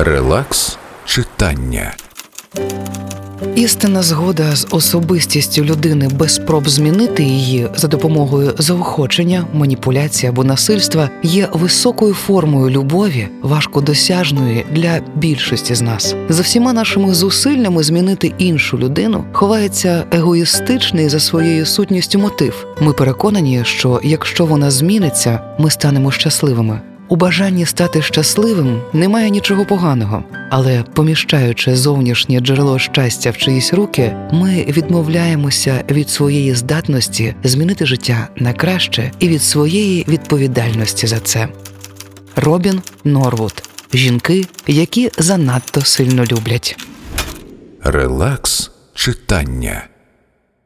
Релакс читання. Істинна згода з особистістю людини без проб змінити її за допомогою заохочення, маніпуляції або насильства є високою формою любові, важкодосяжної для більшості з нас. За всіма нашими зусиллями змінити іншу людину ховається егоїстичний за своєю сутністю мотив. Ми переконані, що якщо вона зміниться, ми станемо щасливими. У бажанні стати щасливим немає нічого поганого, але поміщаючи зовнішнє джерело щастя в чиїсь руки, ми відмовляємося від своєї здатності змінити життя на краще і від своєї відповідальності за це. Робін Норвуд. Жінки, які занадто сильно люблять. Релакс читання.